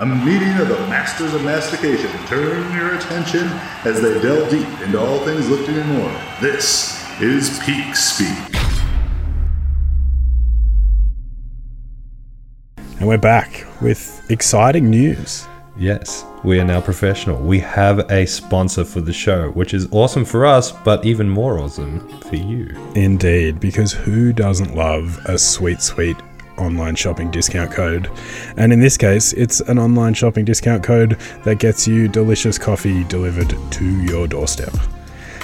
A meeting of the masters of mastication. Turn your attention as they delve deep into all things lifting and more. This is Peak Speak. And we're back with exciting news. Yes, we are now professional. We have a sponsor for the show, which is awesome for us, but even more awesome for you. Indeed, because who doesn't love a sweet, sweet online shopping discount code? And in this case, it's an online shopping discount code that gets you delicious coffee delivered to your doorstep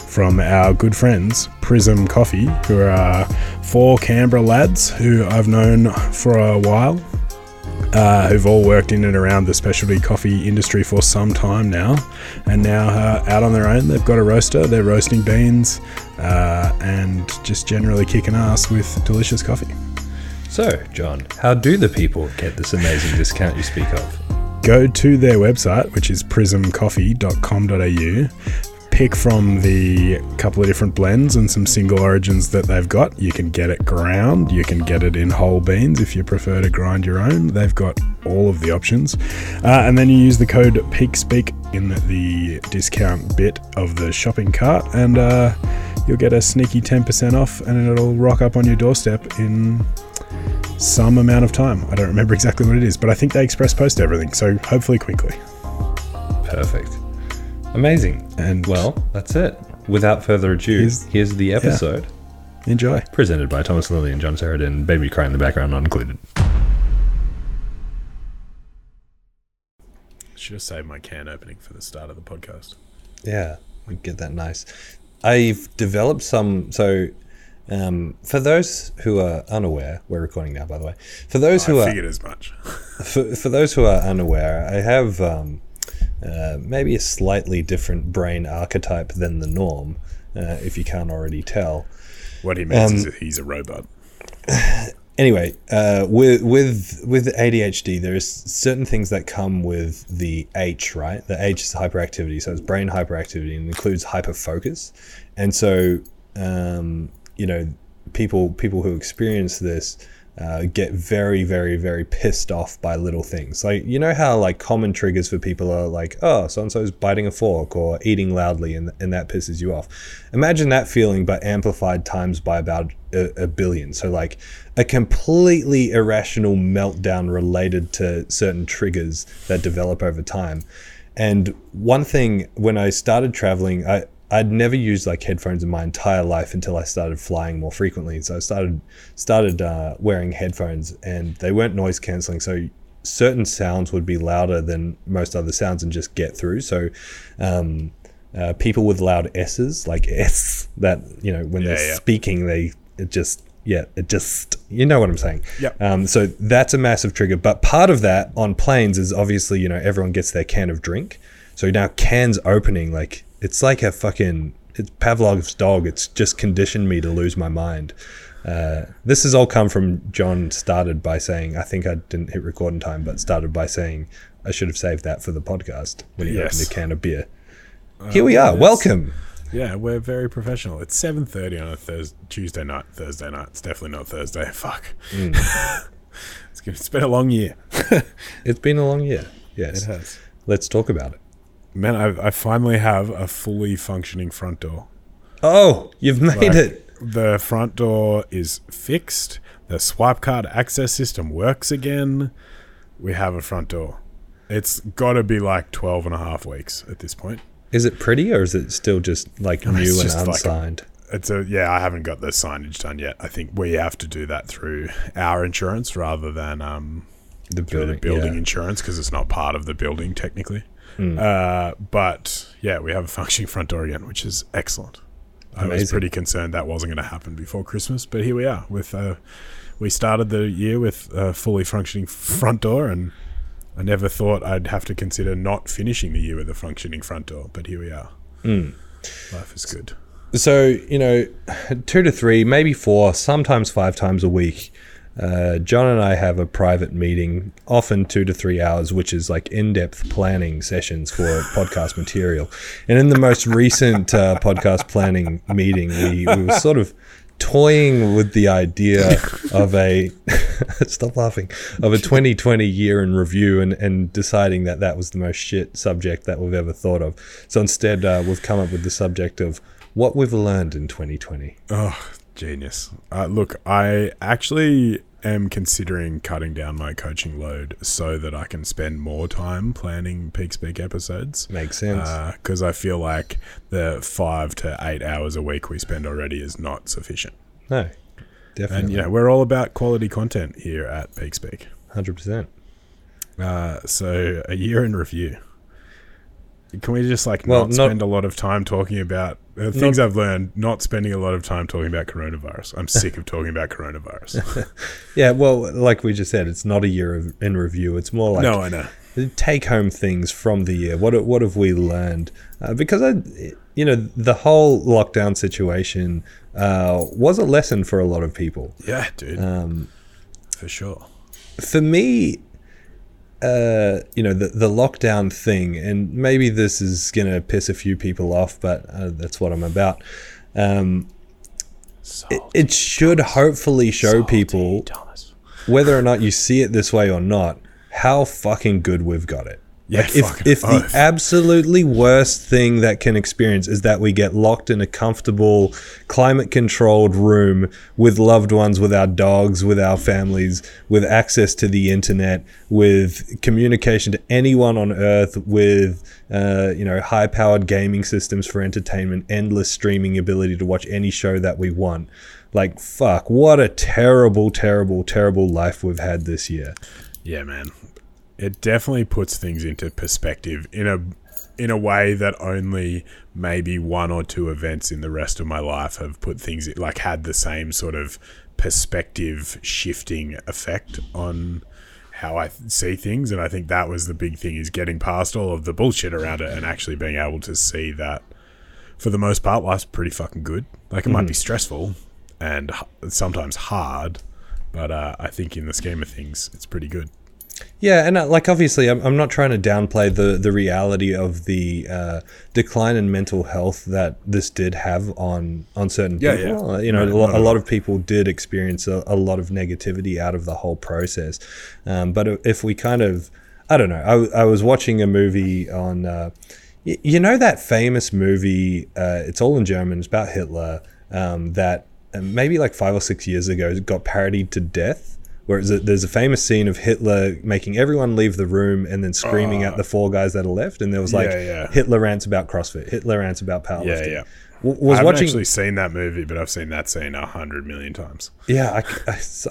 from our good friends Prism Coffee, who are four Canberra lads who I've known for a while, who've all worked in and around the specialty coffee industry for some time now, and now out on their own. They've got a roaster, they're roasting beans and just generally kicking ass with delicious coffee. So, John, how do the people get this amazing discount you speak of? Go to their website, which is prismcoffee.com.au. Pick from the couple of different blends and some single origins that they've got. You can get it ground, you can get it in whole beans if you prefer to grind your own. They've got all of the options. And then you use the code PeakSpeak in the discount bit of the shopping cart, and you'll get a sneaky 10% off, and it'll rock up on your doorstep in some amount of time. I don't remember exactly what it is, but I think they express post everything, so hopefully quickly. Perfect. Amazing. And well, that's it. Without further ado, here's the episode. Yeah. Enjoy. Presented by Thomas Lilley and John Sheridan. Baby crying in the background, not included. Should have saved my can opening for the start of the podcast. Yeah, we get that nice. I've developed some. So, for those who are unaware, we're recording now, by the way. For those who I figured as much. for those who are unaware, I have. Maybe a slightly different brain archetype than the norm, if you can't already tell. What he means is that he's a robot. Anyway, with ADHD, there's certain things that come with the H, right? The H is hyperactivity, so it's brain hyperactivity, and includes hyperfocus. And so, people who experience this get very, very, very pissed off by little things. Like, you know how like common triggers for people are like, oh, so-and-so's biting a fork or eating loudly, and that pisses you off. Imagine that feeling, but amplified times by about a billion. So like a completely irrational meltdown related to certain triggers that develop over time. And one thing, when I started traveling, I'd never used like headphones in my entire life until I started flying more frequently. So I started wearing headphones, and they weren't noise cancelling. So certain sounds would be louder than most other sounds and just get through. So people with loud S's, like S, that, you know, when they're speaking, it just, you know what I'm saying? Yep. So that's a massive trigger. But part of that on planes is obviously, you know, everyone gets their can of drink. So now cans opening, like, it's like a fucking, it's Pavlov's dog. It's just conditioned me to lose my mind. This has all come from John started by saying, I think I didn't hit record in time, but started by saying, I should have saved that for the podcast when he opened a can of beer. Here we are. Welcome. Yeah, we're very professional. It's 7:30 on a Thursday night. It's definitely not Thursday. Fuck. Mm. It's been a long year. It's been a long year. Yes. It has. Let's talk about it. Man, I finally have a fully functioning front door. Oh, you've made it. The front door is fixed. The swipe card access system works again. We have a front door. It's got to be like 12 and a half weeks at this point. Is it pretty, or is it still just like new and unsigned? I haven't got the signage done yet. I think we have to do that through our insurance rather than the building insurance, because it's not part of the building technically. Mm. But yeah, we have a functioning front door again, which is excellent. Amazing. I was pretty concerned that wasn't going to happen before Christmas, but here we are. We started the year with a fully functioning front door, and I never thought I'd have to consider not finishing the year with a functioning front door, but here we are. Mm. Life is good. So, you know, 2 to 3, maybe 4, sometimes 5 times a week, John and I have a private meeting, often 2 to 3 hours, which is like in-depth planning sessions for podcast material. And in the most recent podcast planning meeting, we were sort of toying with the idea of a stop laughing, of a 2020 year in review, and deciding that that was the most shit subject that we've ever thought of. So instead, we've come up with the subject of what we've learned in 2020. Oh, genius. Look, I actually am considering cutting down my coaching load so that I can spend more time planning Peak Speak episodes. Makes sense. Because I feel like the 5 to 8 hours a week we spend already is not sufficient. No, definitely. And, you know, we're all about quality content here at Peak Speak. 100%. So a year in review. Can we just like not spend a lot of time talking about things I've learned, not spending a lot of time talking about coronavirus. I'm sick of talking about coronavirus. Yeah, well, like we just said, it's not a year in review. It's more like no, I know. Take-home things from the year. What have we learned? Because, the whole lockdown situation was a lesson for a lot of people. Yeah, dude. For sure. For me... the lockdown thing, and maybe this is gonna piss a few people off, but that's what I'm about. It should hopefully show people, Thomas, whether or not you see it this way or not, how fucking good we've got it. Yeah, like if the absolutely worst thing that can experience is that we get locked in a comfortable, climate-controlled room with loved ones, with our dogs, with our families, with access to the internet, with communication to anyone on earth, with high-powered gaming systems for entertainment, endless streaming ability to watch any show that we want. Like, fuck, what a terrible, terrible, terrible life we've had this year. Yeah, man. It definitely puts things into perspective in a way that only maybe 1 or 2 events in the rest of my life have put things had the same sort of perspective shifting effect on how I see things. And I think that was the big thing, is getting past all of the bullshit around it and actually being able to see that for the most part, life's pretty fucking good. Like, it might be stressful and sometimes hard, but I think in the scheme of things, it's pretty good. Yeah, and obviously, I'm not trying to downplay the reality of the decline in mental health that this did have on certain people. Yeah. A lot of people did experience a lot of negativity out of the whole process. But if we kind of, I don't know, I was watching a movie on, that famous movie, it's all in German, it's about Hitler, that maybe like 5 or 6 years ago it got parodied to death. Whereas there's a famous scene of Hitler making everyone leave the room and then screaming at the 4 guys that are left. And there was Hitler rants about CrossFit, Hitler rants about powerlifting. Yeah, yeah. I haven't actually seen that movie, but I've seen that scene 100 million times. Yeah,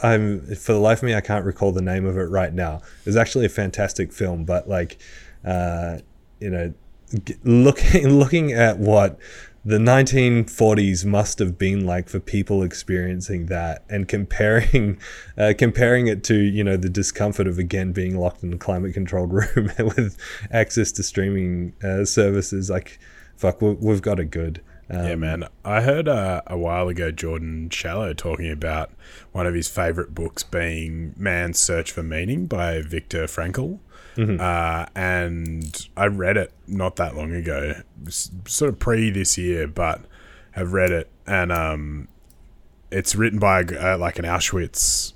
I'm for the life of me, I can't recall the name of it right now. It was actually a fantastic film, but looking at what the 1940s must have been like for people experiencing that, and comparing it to, the discomfort of, again, being locked in a climate-controlled room with access to streaming services. Like, fuck, we've got it good. Yeah, man. I heard a while ago Jordan Shallow talking about one of his favorite books being Man's Search for Meaning by Viktor Frankl. Mm-hmm. And I read it not that long ago, sort of pre this year, but have read it. And it's written by an Auschwitz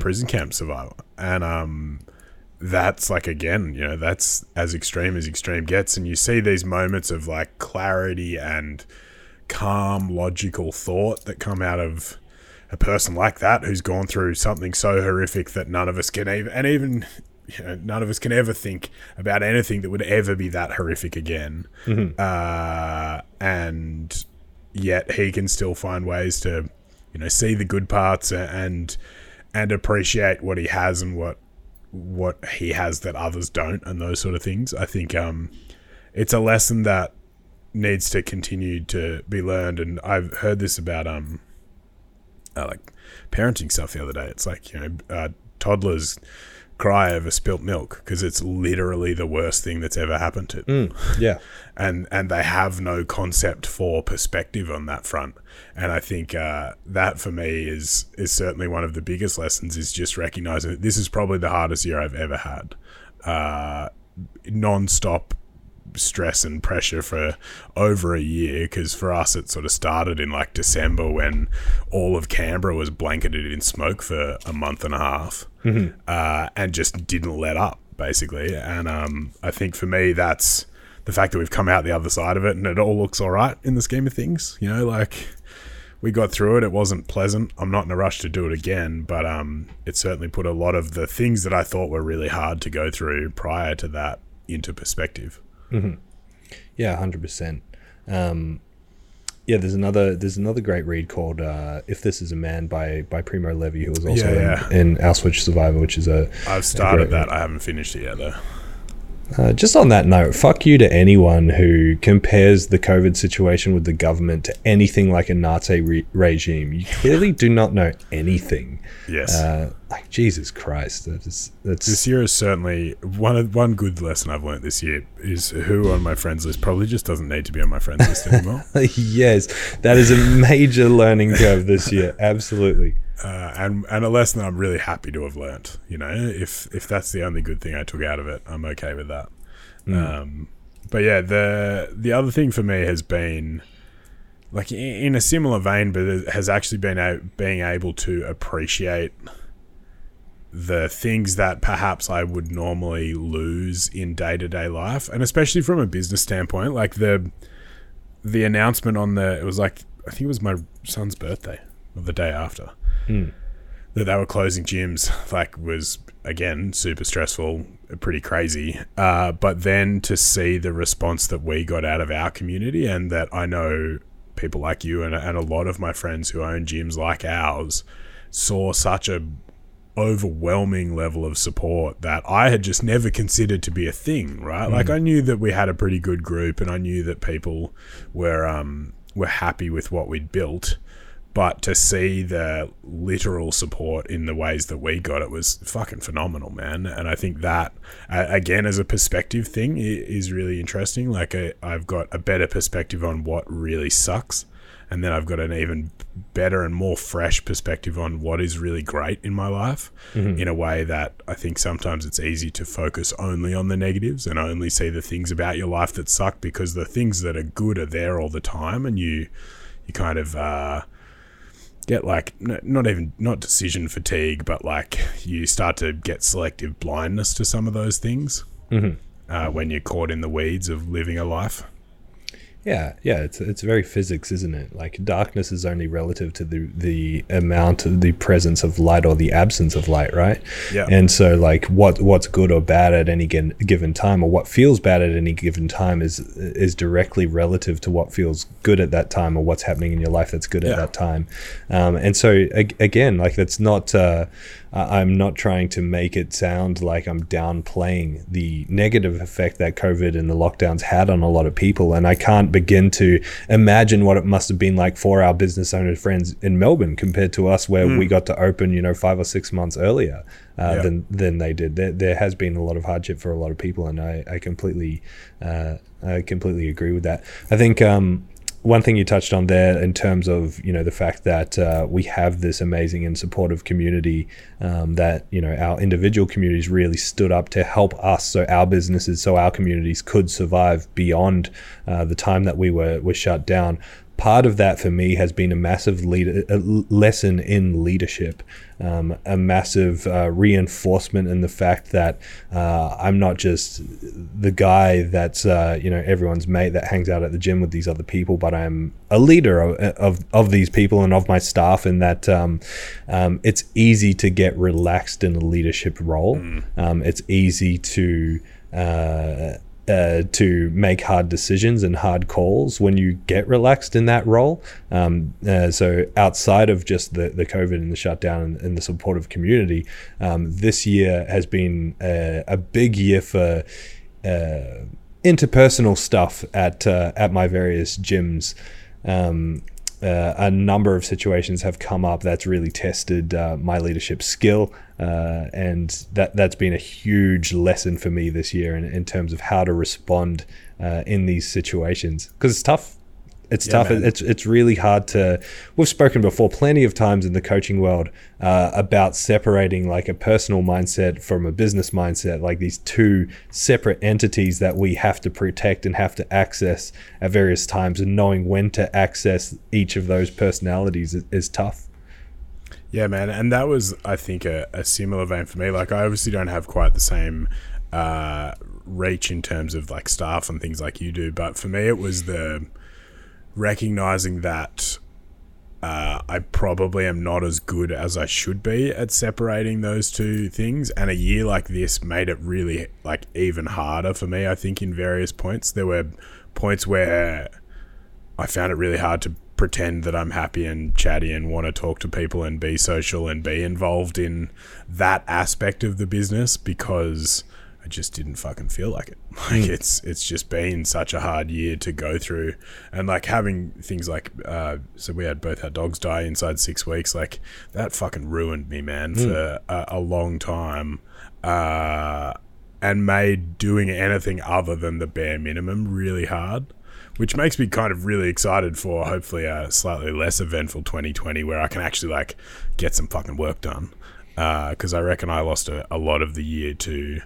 prison camp survivor. And that's that's as extreme gets. And you see these moments of like clarity and calm, logical thought that come out of a person like that, who's gone through something so horrific that none of us can none of us can ever think about anything that would ever be that horrific again. Mm-hmm. And yet he can still find ways to, see the good parts and appreciate what he has and what he has that others don't, and those sort of things. I think it's a lesson that needs to continue to be learned. And I've heard this about parenting stuff the other day. It's toddlers cry over spilt milk because it's literally the worst thing that's ever happened to them. Yeah. And they have no concept for perspective on that front. And I think that for me is certainly one of the biggest lessons, is just recognizing that this is probably the hardest year I've ever had. Non-stop stress and pressure for over a year, because for us it sort of started in like December when all of Canberra was blanketed in smoke for a month and a half, and just didn't let up basically. And I think for me that's the fact that we've come out the other side of it and it all looks all right in the scheme of things, you know, like we got through it. It wasn't pleasant. I'm not in a rush to do it again, but it certainly put a lot of the things that I thought were really hard to go through prior to that into perspective. Yeah, 100%. Yeah, there's another great read called "If This Is a Man" by Primo Levy, who was also in Auschwitz Survivor, which is a. I've started that. Read. I haven't finished it yet though. Just on that note, fuck you to anyone who compares the COVID situation with the government to anything like a Nazi regime. You clearly do not know anything. Yes. Like Jesus Christ. That's this year is certainly one good lesson I've learned this year is who on my friends list probably just doesn't need to be on my friends list anymore. Yes, that is a major learning curve this year. Absolutely. And a lesson that I'm really happy to have learnt. You know, if that's the only good thing I took out of it, I'm okay with that. But yeah, the other thing for me has been, like, in a similar vein, but it has actually been being able to appreciate the things that perhaps I would normally lose in day-to-day life, and especially from a business standpoint, like the announcement on it was like, I think it was my son's birthday or the day after. That they were closing gyms, like, was again super stressful, pretty crazy, but then to see the response that we got out of our community, and that I know people like you and a lot of my friends who own gyms like ours saw such a overwhelming level of support that I had just never considered to be a thing, right? Like, I knew that we had a pretty good group and I knew that people were happy with what we'd built, but to see the literal support in the ways that we got it was fucking phenomenal, man. And I think that, again, as a perspective thing, is really interesting. Like, I've got a better perspective on what really sucks. And then I've got an even better and more fresh perspective on what is really great in my life, in a way that I think sometimes it's easy to focus only on the negatives and only see the things about your life that suck, because the things that are good are there all the time. And you kind of... get like not decision fatigue, but like you start to get selective blindness to some of those things when you're caught in the weeds of living a life. Yeah, it's very physics, isn't it? Like, darkness is only relative to the amount of the presence of light or the absence of light, right? Yeah. And so, like, what's good or bad at any given time, or what feels bad at any given time, is directly relative to what feels good at that time, or what's happening in your life that's good at that time. And so again, like, that's not. I'm not trying to make it sound like I'm downplaying the negative effect that COVID and the lockdowns had on a lot of people. And I can't begin to imagine what it must have been like for our business owner friends in Melbourne compared to us, where we got to open, 5 or 6 months earlier than they did. There has been a lot of hardship for a lot of people, and I completely agree with that. I think one thing you touched on there in terms of, the fact that we have this amazing and supportive community, that, our individual communities really stood up to help us, so our businesses, so our communities could survive beyond the time that we were shut down. Part of that for me has been a massive lesson in leadership, a massive reinforcement in the fact that I'm not just the guy that's everyone's mate that hangs out at the gym with these other people, but I'm a leader of these people and of my staff, and that it's easy to get relaxed in a leadership role. It's easy to make hard decisions and hard calls when you get relaxed in that role. So outside of just the COVID and the shutdown and the supportive community, this year has been a big year for interpersonal stuff at my various gyms. a number of situations have come up that's really tested my leadership skill, and that's been a huge lesson for me this year in terms of how to respond in these situations, because it's tough. Man. It's really hard to, we've spoken before plenty of times in the coaching world about separating like a personal mindset from a business mindset, like these two separate entities that we have to protect and have to access at various times, and knowing when to access each of those personalities is tough. Yeah, man. And that was, I think, a similar vein for me. Like, I obviously don't have quite the same reach in terms of like staff and things like you do, but for me it was the recognizing that I probably am not as good as I should be at separating those two things. And a year like this made it really like even harder for me, I think, in various points. There were points where I found it really hard to pretend that I'm happy and chatty and want to talk to people and be social and be involved in that aspect of the business, because I just didn't fucking feel like it. Like, it's just been such a hard year to go through, and like having things like so we had both our dogs die inside 6 weeks. Like, that fucking ruined me, man, for a long time, and made doing anything other than the bare minimum really hard, which makes me kind of really excited for hopefully a slightly less eventful 2020 where I can actually like get some fucking work done, because I reckon I lost a lot of the year to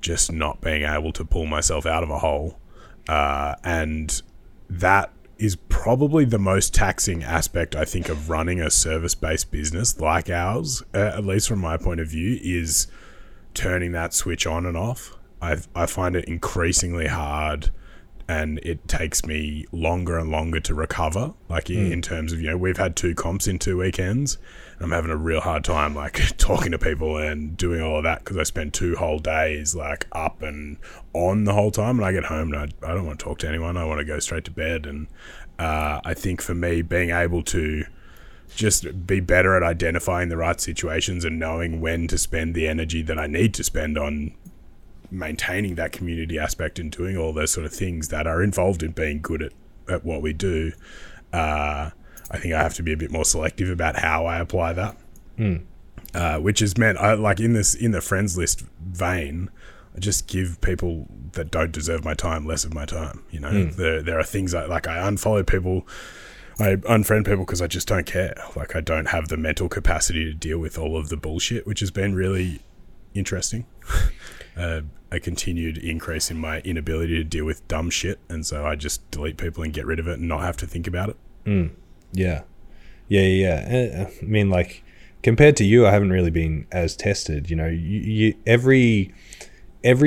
just not being able to pull myself out of a hole. And that is probably the most taxing aspect, I think, of running a service-based business like ours, at least from my point of view, is turning that switch on and off. I find it increasingly hard, and it takes me longer and longer to recover. Like, in terms of, you know, we've had 2 comps in 2 weekends. I'm having a real hard time like talking to people and doing all of that, because I spend 2 whole days like up and on the whole time, and I get home and I don't want to talk to anyone. I want to go straight to bed. And I think for me, being able to just be better at identifying the right situations and knowing when to spend the energy that I need to spend on maintaining that community aspect and doing all those sort of things that are involved in being good at what we do, I think I have to be a bit more selective about how I apply that, which has meant I, like in the friends list vein, I just give people that don't deserve my time less of my time. You know, there are things like I unfollow people, I unfriend people, because I just don't care. Like, I don't have the mental capacity to deal with all of the bullshit, which has been really interesting. A continued increase in my inability to deal with dumb shit, and so I just delete people and get rid of it and not have to think about it. Yeah. I mean, like, compared to you, I haven't really been as tested. You know, you every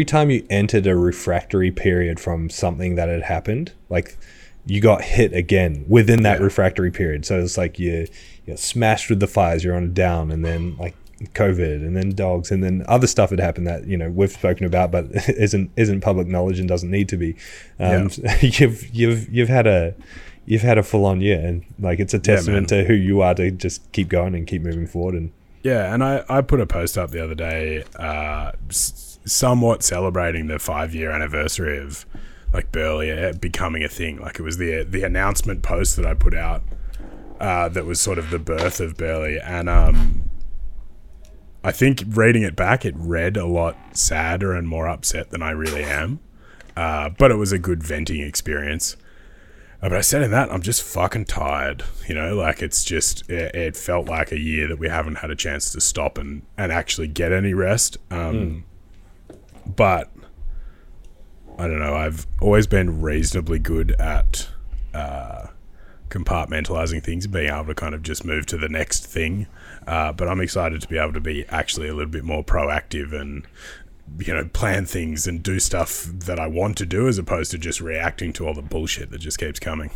time you entered a refractory period from something that had happened, like, you got hit again within that refractory period. So it's like you're smashed with the fires, you're on a down, and then like COVID, and then dogs, and then other stuff had happened that, you know, we've spoken about but isn't public knowledge and doesn't need to be. You've had a full-on year, and like, it's a testament to who you are to just keep going and keep moving forward. And I put a post up the other day somewhat celebrating the 5-year anniversary of like Burley becoming a thing. Like, it was the announcement post that I put out that was sort of the birth of Burley, and I think reading it back, it read a lot sadder and more upset than I really am. But it was a good venting experience. But I said in that, I'm just fucking tired. You know, like, it's just, it felt like a year that we haven't had a chance to stop and actually get any rest. But I don't know, I've always been reasonably good at compartmentalizing things and being able to kind of just move to the next thing. But I'm excited to be able to be actually a little bit more proactive and, you know, plan things and do stuff that I want to do, as opposed to just reacting to all the bullshit that just keeps coming.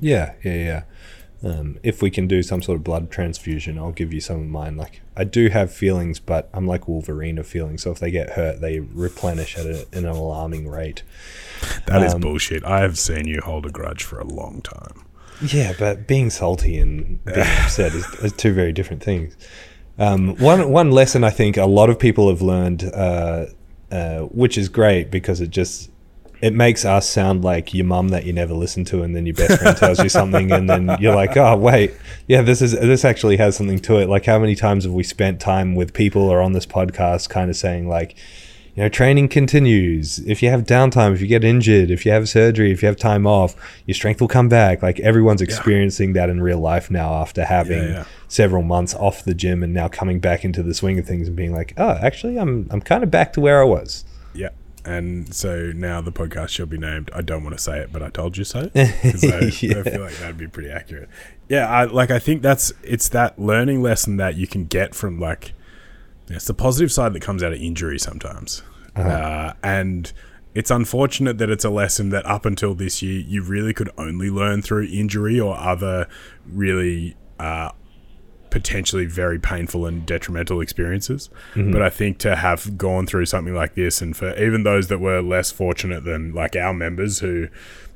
Yeah. If we can do some sort of blood transfusion, I'll give you some of mine. Like, I do have feelings, but I'm like Wolverine of feelings. So if they get hurt, they replenish at an alarming rate. That is bullshit. I have seen you hold a grudge for a long time. Yeah, but being salty and being upset is 2 very different things. One lesson I think a lot of people have learned, which is great, because it just It makes us sound like your mum that you never listen to, and then your best friend tells you something, and then you're like, oh wait, yeah, this actually has something to it. Like, how many times have we spent time with people or on this podcast kind of saying, like, you know, training continues. If you have downtime, if you get injured, if you have surgery, if you have time off, your strength will come back. Like, everyone's experiencing that in real life now after having several months off the gym and now coming back into the swing of things and being like, oh, actually, I'm kind of back to where I was. Yeah. And so now the podcast shall be named I Don't Want to Say It, But I Told You So. I feel like that'd be pretty accurate. Yeah, I think it's that learning lesson that you can get from, like, it's the positive side that comes out of injury sometimes. And it's unfortunate that it's a lesson that up until this year, you really could only learn through injury or other really potentially very painful and detrimental experiences. Mm-hmm. But I think to have gone through something like this, and for even those that were less fortunate than, like, our members who,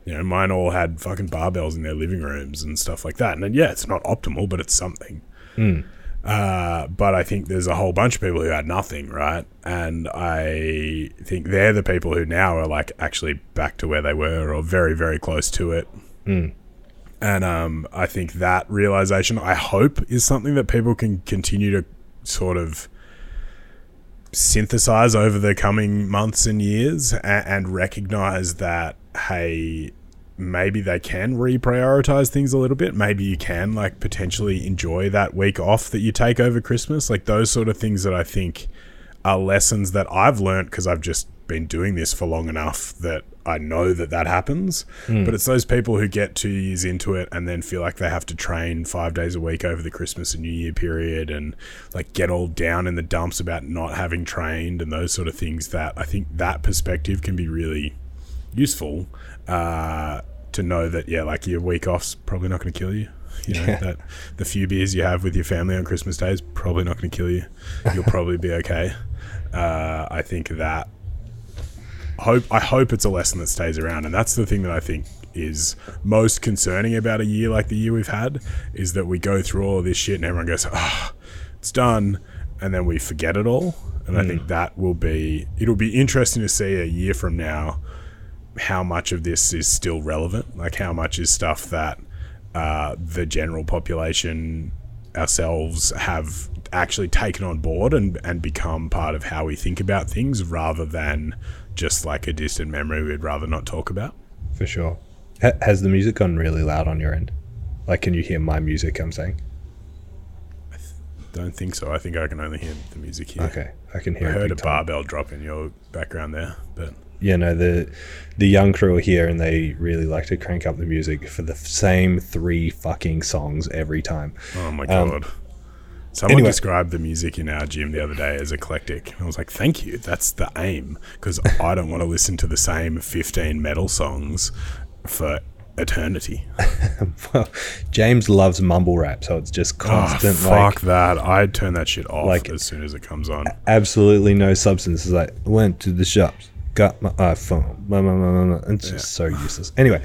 you know, mine all had fucking barbells in their living rooms and stuff like that. And then, yeah, it's not optimal, but it's something. Mm. But I think there's a whole bunch of people who had nothing, right? And I think they're the people who now are, like, actually back to where they were or very, very close to it. Mm. And I think that realization, I hope, is something that people can continue to sort of synthesize over the coming months and years, and recognize that, hey, maybe they can reprioritize things a little bit. Maybe you can, like, potentially enjoy that week off that you take over Christmas. Like, those sort of things that I think are lessons that I've learned because I've just been doing this for long enough that I know that happens. Mm. But it's those people who get 2 years into it and then feel like they have to train 5 days a week over the Christmas and New Year period, and, like, get all down in the dumps about not having trained and those sort of things, that I think that perspective can be really useful to know that, yeah, like, your week off's probably not going to kill you. You know, that the few beers you have with your family on Christmas Day is probably not going to kill you. You'll probably be okay. I think that I hope it's a lesson that stays around, and that's the thing that I think is most concerning about a year like the year we've had, is that we go through all of this shit and everyone goes, oh, it's done, and then we forget it all. And I think that it'll be interesting to see a year from now how much of this is still relevant, like how much is stuff that the general population, ourselves, have actually taken on board and become part of how we think about things, rather than just like a distant memory we'd rather not talk about. For sure. Has the music gone really loud on your end? Like, can you hear my music, I'm saying? Don't think so. I think I can only hear the music here. Okay, I can hear it. I heard a barbell drop in your background there, but... You know, the young crew are here and they really like to crank up the music for the same three fucking songs every time. Oh my God. Someone described the music in our gym the other day as eclectic. I was like, thank you. That's the aim, because I don't want to listen to the same 15 metal songs for eternity. Well, James loves mumble rap, so it's just constant. Oh, fuck, like, that I turn that shit off, like, as soon as it comes on. Absolutely no substance. It's like, went to the shops, got my iPhone, it's just so useless. Anyway,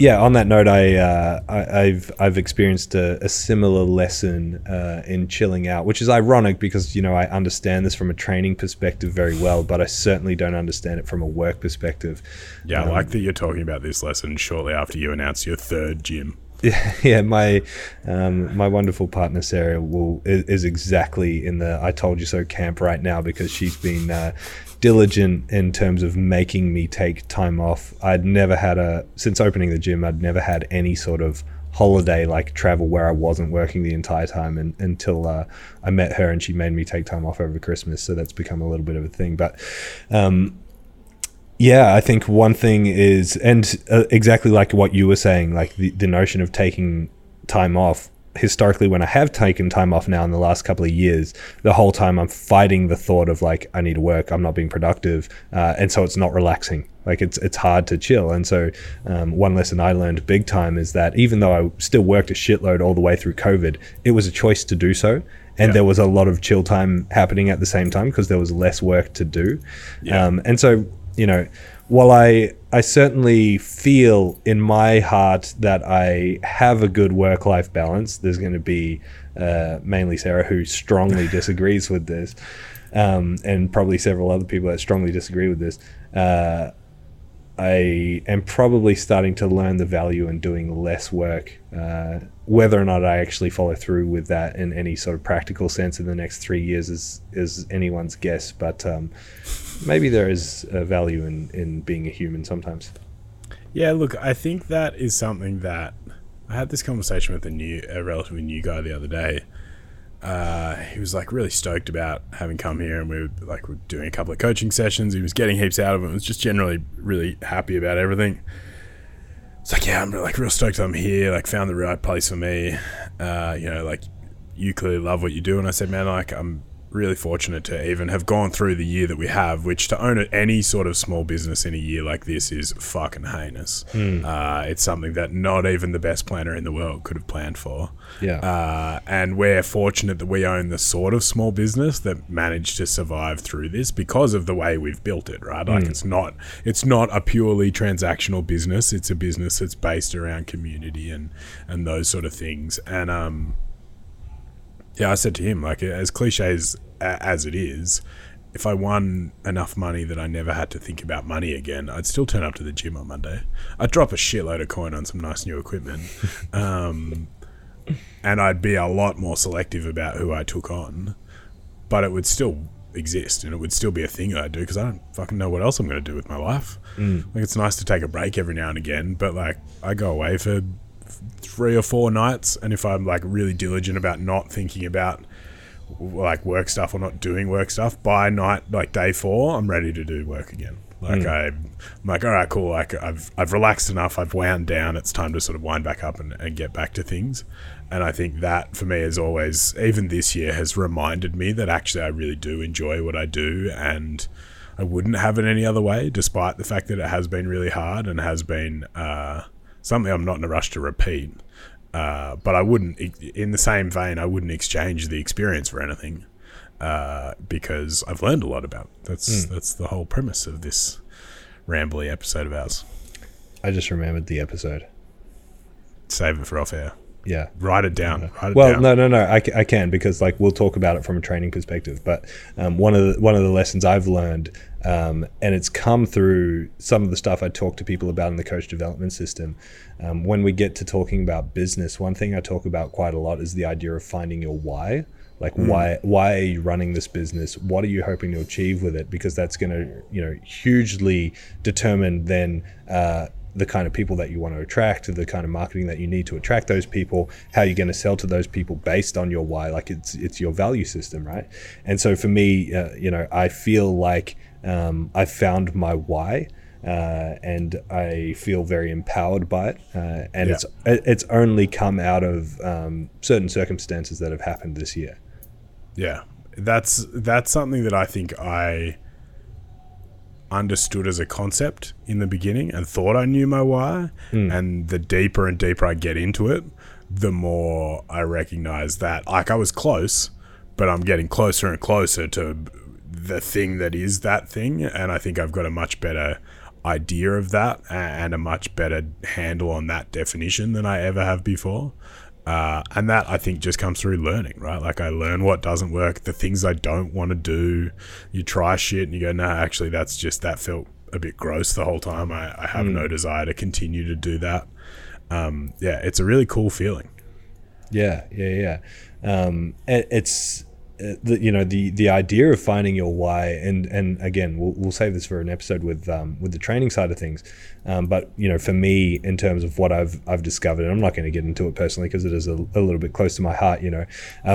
yeah, on that note, I've experienced a similar lesson in chilling out, which is ironic because, you know, I understand this from a training perspective very well, but I certainly don't understand it from a work perspective. Yeah, I like that you're talking about this lesson shortly after you announced your third gym. Yeah, my wonderful partner Sarah is exactly in the I told you so camp right now, because she's been diligent in terms of making me take time off. Since opening the gym, I'd never had any sort of holiday like travel where I wasn't working the entire time, and until I met her and she made me take time off over Christmas. So that's become a little bit of a thing, but yeah, I think one thing is, and exactly like what you were saying, like the notion of taking time off. Historically, when I have taken time off now in the last couple of years, the whole time I'm fighting the thought of, like, I need to work, I'm not being productive, and so it's not relaxing. Like, it's hard to chill. And so one lesson I learned big time is that even though I still worked a shitload all the way through COVID, it was a choice to do so. And there was a lot of chill time happening at the same time because there was less work to do. Yeah. And so, you know, while I certainly feel in my heart that I have a good work-life balance, there's going to be mainly Sarah who strongly disagrees with this. and probably several other people that strongly disagree with this, I am probably starting to learn the value in doing less work, whether or not I actually follow through with that in any sort of practical sense in the next 3 years is anyone's guess, but maybe there is a value in being a human sometimes. Yeah, look, I think that is something that I had this conversation with a relatively new guy the other day. He was like really stoked about having come here, and we were doing a couple of coaching sessions. He was getting heaps out of it. He was just generally really happy about everything. It's like, yeah, I'm like real stoked I'm here, like found the right place for me. You clearly love what you do. And I said, man, like I'm really fortunate to even have gone through the year that we have, which to own any sort of small business in a year like this is fucking heinous. It's something that not even the best planner in the world could have planned for. Yeah. And we're fortunate that we own the sort of small business that managed to survive through this because of the way we've built it, right? Like it's not a purely transactional business. It's a business that's based around community and those sort of things. And yeah, I said to him, like, as cliche as it is, if I won enough money that I never had to think about money again, I'd still turn up to the gym on Monday. I'd drop a shitload of coin on some nice new equipment. And I'd be a lot more selective about who I took on. But it would still exist, and it would still be a thing I'd do because I don't fucking know what else I'm going to do with my life. Like, it's nice to take a break every now and again, but, like, I go away for 3 or 4 nights, and if I'm like really diligent about not thinking about like work stuff or not doing work stuff, by night, like day 4, I'm ready to do work again. Like I'm like, all right, cool, like I've relaxed enough, I've wound down, it's time to sort of wind back up and get back to things. And I think that for me is always, even this year, has reminded me that actually I really do enjoy what I do, and I wouldn't have it any other way, despite the fact that it has been really hard and has been something I'm not in a rush to repeat, but I wouldn't, in the same vein, I wouldn't exchange the experience for anything, because I've learned a lot about it. That's the whole premise of this rambly episode of ours. I just remembered the episode. Save it for off air. Yeah. Write it down. No. I can, because like we'll talk about it from a training perspective, but one of the lessons I've learned, and it's come through some of the stuff I talk to people about in the coach development system. When we get to talking about business, one thing I talk about quite a lot is the idea of finding your why. Like why are you running this business? What are you hoping to achieve with it? Because that's going to, hugely determine then, the kind of people that you want to attract, the kind of marketing that you need to attract those people, how you're going to sell to those people based on your why. Like it's your value system, right? And so for me, I feel like I found my why, and I feel very empowered by it. And it's only come out of certain circumstances that have happened this year. Yeah, that's something that I think I understood as a concept in the beginning and thought I knew my why, and the deeper and deeper I get into it, the more I recognize that like I was close, but I'm getting closer and closer to the thing that is that thing. And I think I've got a much better idea of that and a much better handle on that definition than I ever have before. And that I think just comes through learning, right? Like I learn what doesn't work, the things I don't want to do. You try shit and you go, no, actually that felt a bit gross the whole time. I have no desire to continue to do that. Yeah, it's a really cool feeling. Yeah. It's the idea of finding your why, and again, we'll save this for an episode with the training side of things, but for me, in terms of what I've discovered, and I'm not going to get into it personally because it is a little bit close to my heart,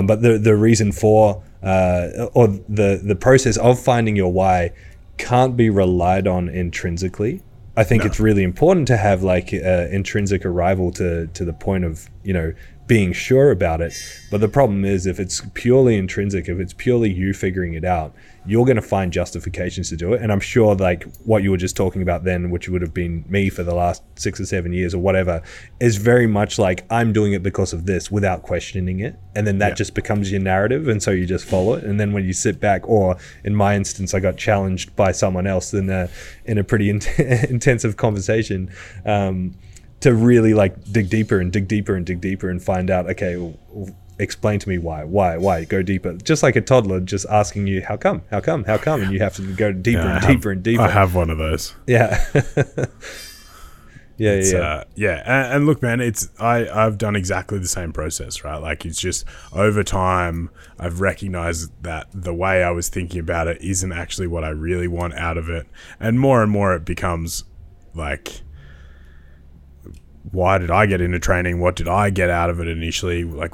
but the reason for or the process of finding your why can't be relied on intrinsically. I think it's really important to have like intrinsic arrival to the point of being sure about it. But the problem is, if it's purely intrinsic, if it's purely you figuring it out, you're going to find justifications to do it. And I'm sure like what you were just talking about then, which would have been me for the last 6 or 7 years or whatever, is very much like I'm doing it because of this without questioning it. And then that just becomes your narrative. And so you just follow it. And then when you sit back, or in my instance, I got challenged by someone else in a pretty intensive conversation, to really like dig deeper and dig deeper and dig deeper and find out, okay, well, explain to me why, go deeper. Just like a toddler just asking you, how come? And you have to go deeper and deeper. I have one of those. Yeah. And look, man, I've done exactly the same process, right? Like, it's just over time I've recognized that the way I was thinking about it isn't actually what I really want out of it, and more it becomes like, why did I get into training? What did I get out of it initially? Like,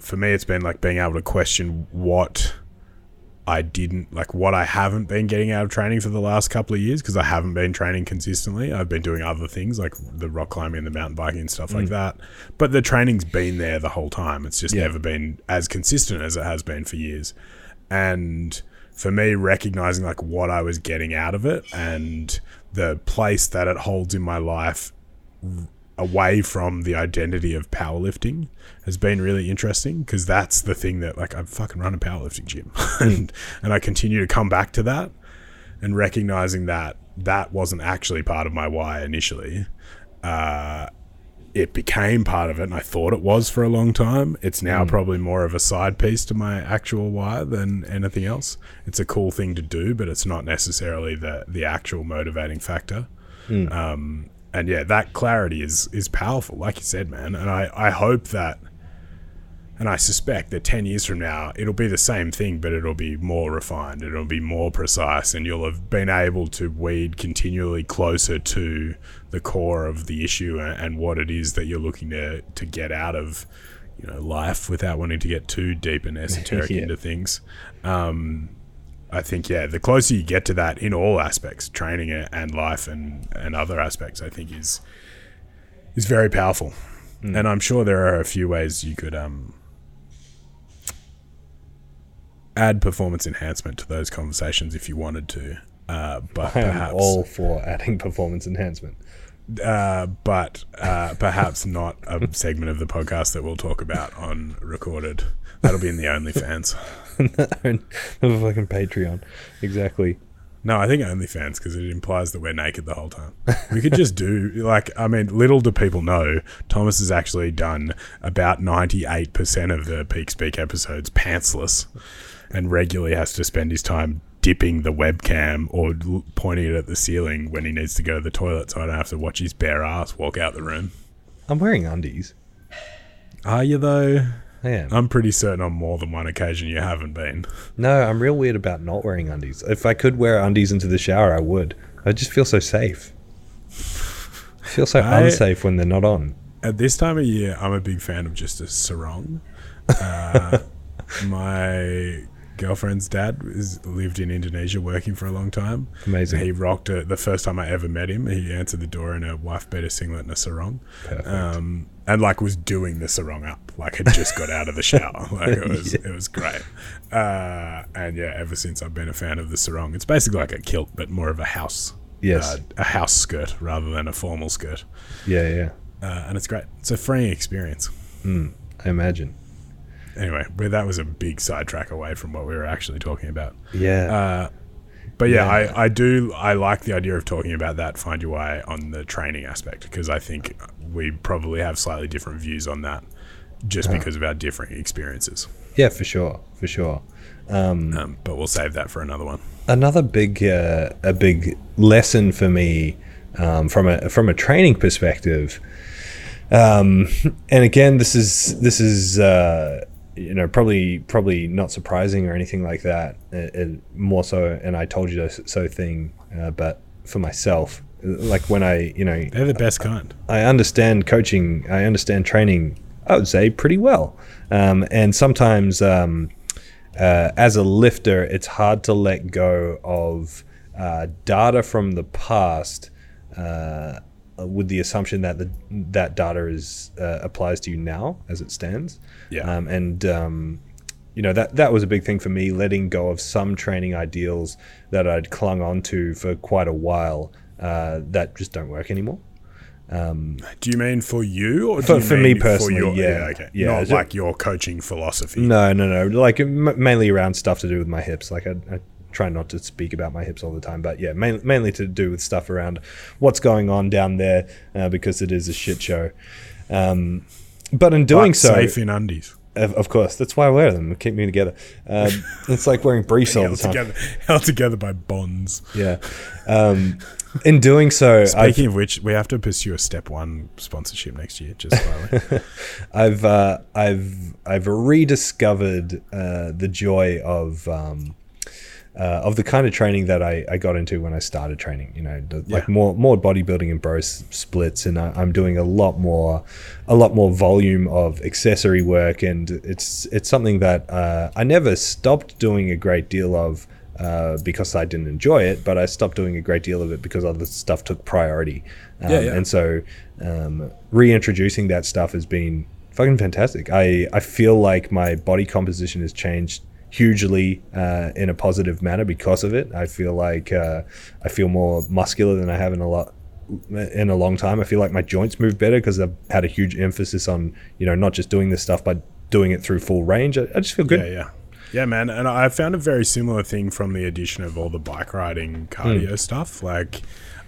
for me, it's been like being able to question what I didn't like, what I haven't been getting out of training for the last couple of years, because I haven't been training consistently. I've been doing other things like the rock climbing and the mountain biking and stuff like that, but the training's been there the whole time. It's just never been as consistent as it has been for years. And for me, recognizing like what I was getting out of it and the place that it holds in my life away from the identity of powerlifting has been really interesting, because that's the thing that, like, I fucking run a powerlifting gym and I continue to come back to that, and recognizing that that wasn't actually part of my why initially. It became part of it, and I thought it was for a long time. It's now probably more of a side piece to my actual why than anything else. It's a cool thing to do, but it's not necessarily the actual motivating factor. And yeah, that clarity is powerful, like you said, man. And I hope that, and I suspect that 10 years from now, it'll be the same thing, but it'll be more refined, it'll be more precise, and you'll have been able to weed continually closer to the core of the issue and what it is that you're looking to get out of, you know, life, without wanting to get too deep and esoteric into things. I think, the closer you get to that in all aspects, training and life and other aspects, I think is very powerful. And I'm sure there are a few ways you could add performance enhancement to those conversations if you wanted to. But I am perhaps all for adding performance enhancement. But perhaps not a segment of the podcast that we'll talk about on recorded. That'll be in the OnlyFans. The fucking Patreon. Exactly. No, I think OnlyFans, because it implies that we're naked the whole time. We could just do, like, I mean, little do people know, Thomas has actually done about 98% of the Peak Speak episodes pantsless, and regularly has to spend his time dipping the webcam or pointing it at the ceiling when he needs to go to the toilet, so I don't have to watch his bare ass walk out the room. I'm wearing undies. Are you though? I am. I'm pretty certain on more than one occasion you haven't been. No, I'm real weird about not wearing undies. If I could wear undies into the shower, I would. I just feel so safe. I feel so unsafe when they're not on. At this time of year, I'm a big fan of just a sarong. My girlfriend's dad lived in Indonesia working for a long time. Amazing. He rocked it. The first time I ever met him, he answered the door in a wife beater singlet and a sarong. Perfect. And like was doing the sarong up, like had just got out of the shower. Like it was great. And yeah, ever since I've been a fan of the sarong. It's basically like a kilt, but more of a house. Yes. A house skirt rather than a formal skirt. Yeah. And it's great. It's a freeing experience. I imagine. Anyway, but that was a big sidetrack away from what we were actually talking about. I like the idea of talking about that, find your way, on the training aspect, because I think we probably have slightly different views on that just because of our different experiences. Yeah, for sure. But we'll save that for another one. Another big lesson for me from a training perspective, and again, this is you know, probably not surprising or anything like that. It more so, and I told you so thing, but for myself, like when I, you know, they're the best kind. I understand coaching, I understand training, I would say pretty well. And sometimes, as a lifter, it's hard to let go of data from the past, with the assumption that that data is applies to you now as it stands. You know, that was a big thing for me, letting go of some training ideals that I'd clung on to for quite a while that just don't work anymore. Do you mean for you, or for me personally? For not like your coaching philosophy. No. Like mainly around stuff to do with my hips. Like I try not to speak about my hips all the time, but yeah, mainly to do with stuff around what's going on down there, because it is a shit show. But in doing so, safe in undies. Of course. That's why I wear them. It keeps me together. It's like wearing briefs all the time. Held together by bonds. Yeah. In doing so... Speaking of which, we have to pursue a Step One sponsorship next year, just finally. I've rediscovered the joy of the kind of training that I got into when I started training, you know, like more bodybuilding and bro splits, and I'm doing a lot more volume of accessory work, and it's something that I never stopped doing a great deal of because I didn't enjoy it, but I stopped doing a great deal of it because other stuff took priority. And so reintroducing that stuff has been fucking fantastic. I feel like my body composition has changed hugely in a positive manner because of it. I feel like I feel more muscular than I have in a long time. I feel like my joints move better because I've had a huge emphasis on, you know, not just doing this stuff but doing it through full range. I just feel good. Yeah, man. And I found a very similar thing from the addition of all the bike riding cardio stuff. Like,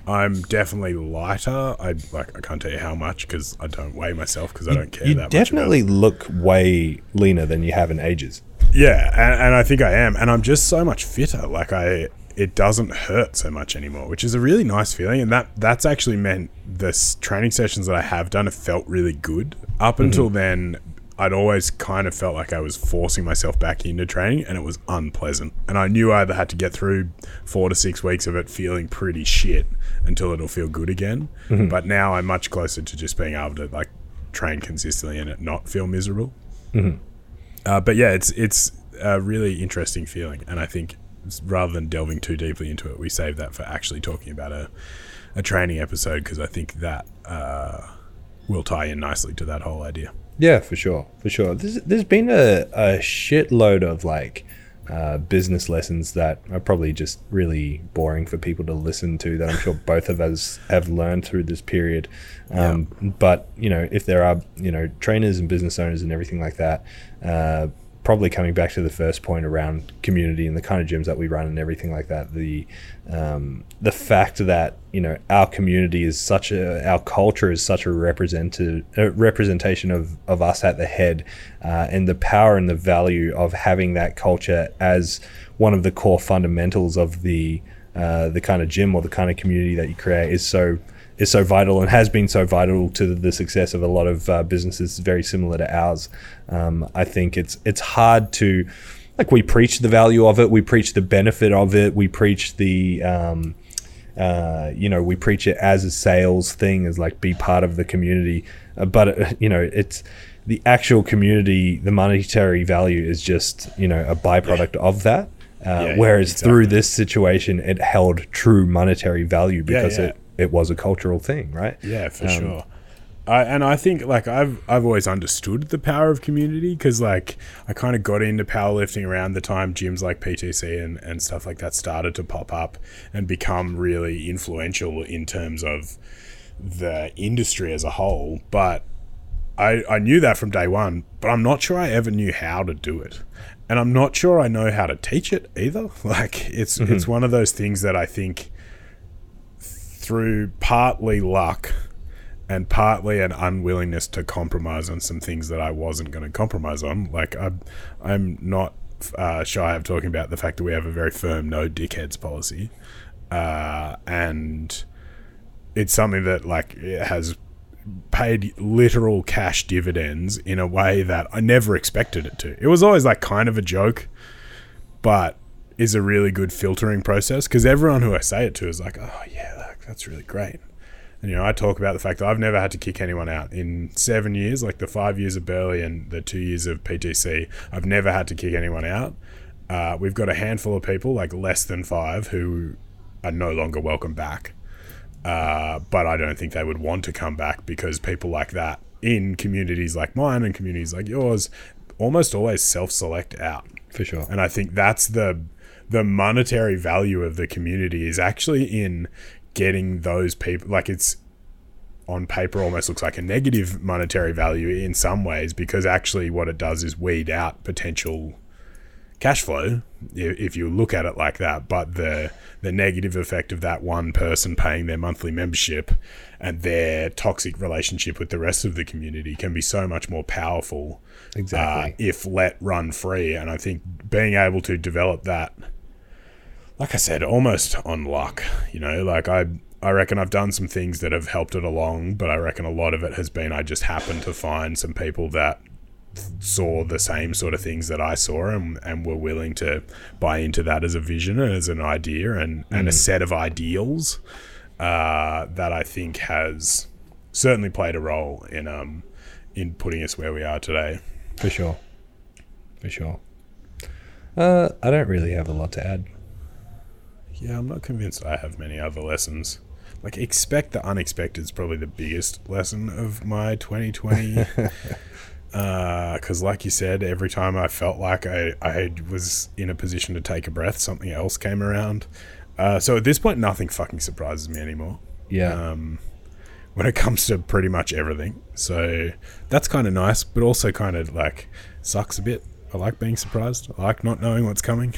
I'm definitely lighter. I can't tell you how much because I don't weigh myself because I don't care that much. You definitely look way leaner than you have in ages. Yeah, and I think I am, and I'm just so much fitter. Like, it doesn't hurt so much anymore, which is a really nice feeling, and that's actually meant the training sessions that I have done have felt really good. Up until then, I'd always kind of felt like I was forcing myself back into training, and it was unpleasant. And I knew I either had to get through 4 to 6 weeks of it feeling pretty shit until it'll feel good again. Mm-hmm. But now I'm much closer to just being able to, like, train consistently and it not feel miserable. Mm-hmm. But yeah, it's a really interesting feeling, and I think rather than delving too deeply into it, we save that for actually talking about a training episode, because I think that will tie in nicely to that whole idea. Yeah, for sure. There's been a shitload of like business lessons that are probably just really boring for people to listen to that I'm sure both of us have learned through this period. But, you know, if there are, you know, trainers and business owners and everything like that, probably coming back to the first point around community and the kind of gyms that we run and everything like that, the fact that, you know, our community is such our culture is such a representation of us at the head, and the power and the value of having that culture as one of the core fundamentals of the kind of gym or the kind of community that you create is so vital, and has been so vital to the success of a lot of businesses very similar to ours. I think it's hard to, like, we preach the value of it, we preach the benefit of it, we preach the you know, we preach it as a sales thing, as like be part of the community, but you know, it's the actual community, the monetary value is just, you know, a byproduct of that. Whereas exactly. Through this situation, it held true monetary value because it was a cultural thing, right? Yeah, for sure. And I think, like, I've always understood the power of community, because, like, I kind of got into powerlifting around the time gyms like PTC and stuff like that started to pop up and become really influential in terms of the industry as a whole. But I knew that from day one, but I'm not sure I ever knew how to do it. And I'm not sure I know how to teach it either. Like, it's one of those things that I think through partly luck and partly an unwillingness to compromise on some things that I wasn't going to compromise on. Like, I'm not shy of talking about the fact that we have a very firm no dickheads policy. And it's something that, like, it has paid literal cash dividends in a way that I never expected it to. It was always, like, kind of a joke, but is a really good filtering process, because everyone who I say it to is like, oh yeah, that's really great. And, you know, I talk about the fact that I've never had to kick anyone out in 7 years, like the 5 years of Burley and the 2 years of PTC. I've never had to kick anyone out. We've got a handful of people, like less than 5, who are no longer welcome back. But I don't think they would want to come back, because people like that in communities like mine and communities like yours almost always self-select out. For sure. And I think that's the monetary value of the community is actually in getting those people, like, it's on paper almost looks like a negative monetary value in some ways, because actually what it does is weed out potential cash flow if you look at it like that, but the negative effect of that one person paying their monthly membership and their toxic relationship with the rest of the community can be so much more powerful. Exactly. If let run free. And I think being able to develop that, like I said, almost on luck, you know, like I reckon I've done some things that have helped it along, but I reckon a lot of it has been I just happened to find some people that saw the same sort of things that I saw and were willing to buy into that as a vision and as an idea and a set of ideals that I think has certainly played a role in putting us where we are today. For sure. I don't really have a lot to add. Yeah, I'm not convinced I have many other lessons. Like, expect the unexpected is probably the biggest lesson of my 2020. Because like you said, every time I felt like I was in a position to take a breath, something else came around. So at this point, nothing fucking surprises me anymore. Yeah. When it comes to pretty much everything. So that's kind of nice, but also kind of like sucks a bit. I like being surprised. I like not knowing what's coming.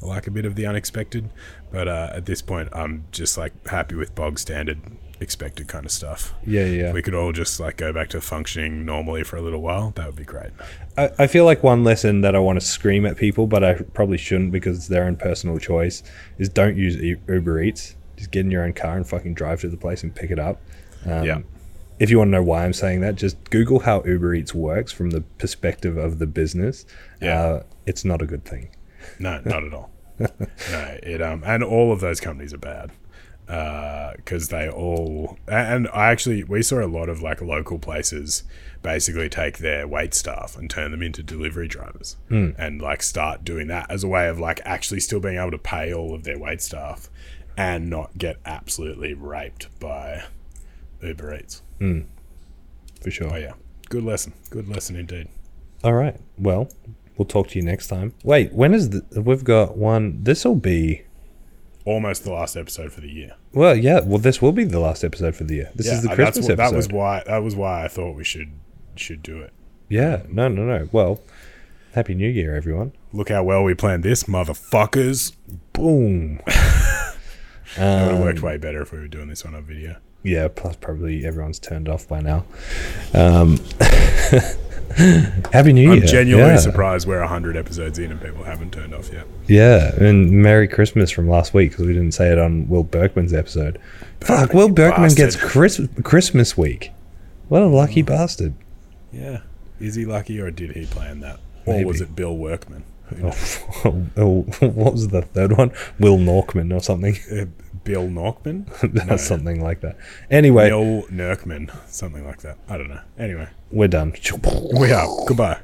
I like a bit of the unexpected. But at this point, I'm just like happy with bog standard expected kind of stuff. Yeah. If we could all just like go back to functioning normally for a little while, that would be great. I feel like one lesson that I want to scream at people, but I probably shouldn't because it's their own personal choice, is don't use Uber Eats. Just get in your own car and fucking drive to the place and pick it up. Yeah. If you want to know why I'm saying that, just Google how Uber Eats works from the perspective of the business. Yeah. It's not a good thing. No, not at all. No, it and all of those companies are bad because they all and I actually we saw a lot of like local places basically take their wait staff and turn them into delivery drivers and like start doing that as a way of like actually still being able to pay all of their wait staff and not get absolutely raped by Uber Eats. For sure. Oh yeah, good lesson indeed. All right, well, we'll talk to you next time. Wait, when is we've got one, this will be almost the last episode for the year. Well, yeah, well, this will be the last episode for the year. This is the Christmas episode. That was why I thought we should do it. Yeah, no. Well, Happy New Year, everyone. Look how well we planned this, motherfuckers. Boom. It would have worked way better if we were doing this on our video. Yeah, plus probably everyone's turned off by now. Happy New Year. I'm genuinely surprised we're 100 episodes in and people haven't turned off yet. Yeah, and Merry Christmas from last week because we didn't say it on Will Berkman's episode. Fuck, Will Berkman gets Christmas week. What a lucky bastard. Yeah. Is he lucky or did he plan that? Or maybe. Was it Bill Workman? What was the third one? Will Norkman or something. Bill Norkman? No. Something like that. Anyway. Bill Norkman. Something like that. I don't know. Anyway. We're done. We are. Goodbye.